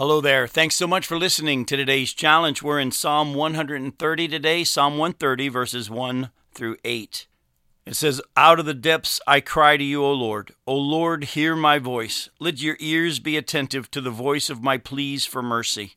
Hello there. Thanks so much for listening to today's challenge. We're in Psalm 130 today, Psalm 130, verses 1 through 8. It says, "Out of the depths I cry to you, O Lord. O Lord, hear my voice. Let your ears be attentive to the voice of my pleas for mercy.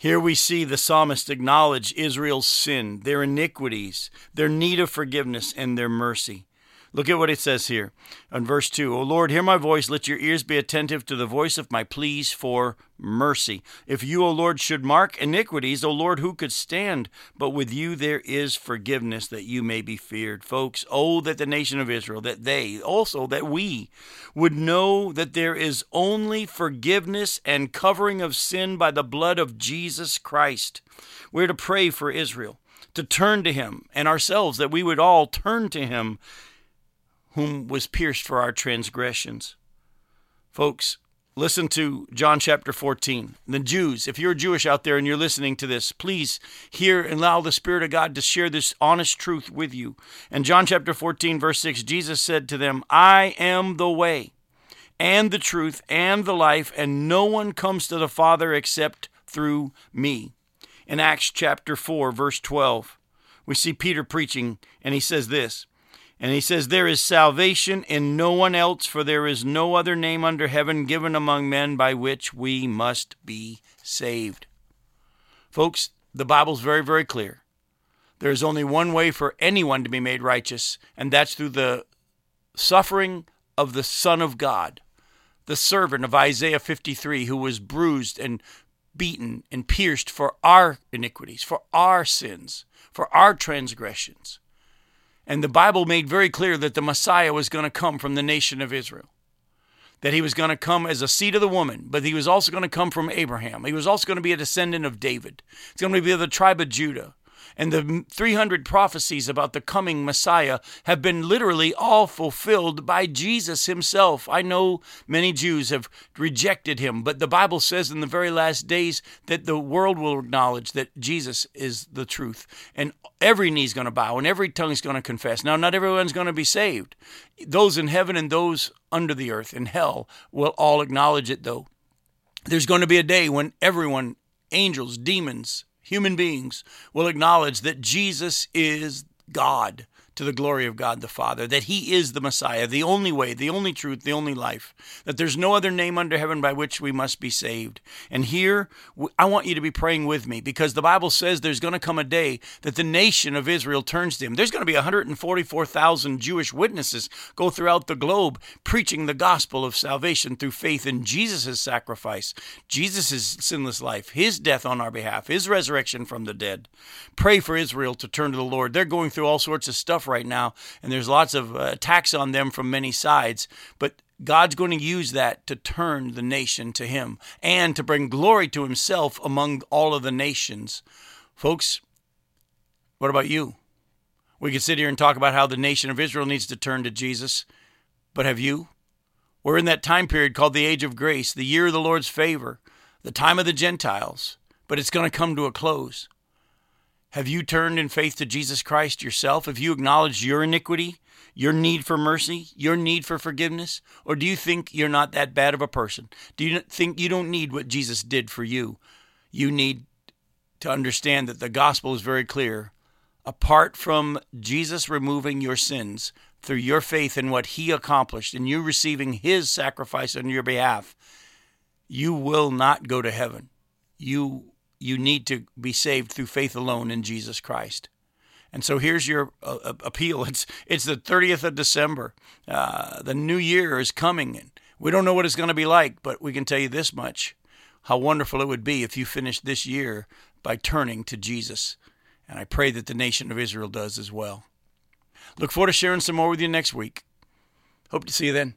Here we see the psalmist acknowledge Israel's sin, their iniquities, their need of forgiveness, and their mercy. Look at what it says here on verse 2. "O Lord, hear my voice. Let your ears be attentive to the voice of my pleas for mercy. If you, O Lord, should mark iniquities, O Lord, who could stand? But with you there is forgiveness, that you may be feared." Folks, oh, that the nation of Israel, that we would know that there is only forgiveness and covering of sin by the blood of Jesus Christ. We're to pray for Israel, to turn to him, and ourselves, that we would all turn to him whom was pierced for our transgressions. Folks, listen to John chapter 14. The Jews, if you're Jewish out there and you're listening to this, please hear and allow the Spirit of God to share this honest truth with you. In John chapter 14, verse 6, Jesus said to them, "I am the way and the truth and the life, and no one comes to the Father except through me." In Acts chapter 4, verse 12, we see Peter preaching, and he says this, and he says, "There is salvation in no one else, for there is no other name under heaven given among men by which we must be saved." Folks, the Bible's very, very clear. There is only one way for anyone to be made righteous, and that's through the suffering of the Son of God, the servant of Isaiah 53, who was bruised and beaten and pierced for our iniquities, for our sins, for our transgressions. And the Bible made very clear that the Messiah was going to come from the nation of Israel, that he was going to come as a seed of the woman, but he was also going to come from Abraham. He was also going to be a descendant of David. It's going to be of the tribe of Judah. And the 300 prophecies about the coming Messiah have been literally all fulfilled by Jesus himself. I know many Jews have rejected him, but the Bible says in the very last days that the world will acknowledge that Jesus is the truth. And every knee's going to bow and every tongue's going to confess. Now, not everyone's going to be saved. Those in heaven and those under the earth and hell will all acknowledge it, though. There's going to be a day when everyone, angels, demons, human beings, will acknowledge that Jesus is God, to the glory of God the Father, that he is the Messiah, the only way, the only truth, the only life, that there's no other name under heaven by which we must be saved. And here, I want you to be praying with me, because the Bible says there's going to come a day that the nation of Israel turns to him. There's going to be 144,000 Jewish witnesses go throughout the globe preaching the gospel of salvation through faith in Jesus' sacrifice, Jesus' sinless life, his death on our behalf, his resurrection from the dead. Pray for Israel to turn to the Lord. They're going through all sorts of stuff right now, and there's lots of attacks on them from many sides, but God's going to use that to turn the nation to him and to bring glory to himself among all of the nations. Folks, what about you? We could sit here and talk about how the nation of Israel needs to turn to Jesus, but have you? We're in that time period called the Age of Grace, the year of the Lord's favor, the time of the Gentiles, but it's going to come to a close. Have you turned in faith to Jesus Christ yourself? Have you acknowledged your iniquity, your need for mercy, your need for forgiveness? Or do you think you're not that bad of a person? Do you think you don't need what Jesus did for you? You need to understand that the gospel is very clear. Apart from Jesus removing your sins through your faith in what he accomplished and you receiving his sacrifice on your behalf, you will not go to heaven. You need to be saved through faith alone in Jesus Christ. And so here's your appeal. It's the 30th of December. The new year is coming, and we don't know what it's going to be like, but we can tell you this much, how wonderful it would be if you finished this year by turning to Jesus. And I pray that the nation of Israel does as well. Look forward to sharing some more with you next week. Hope to see you then.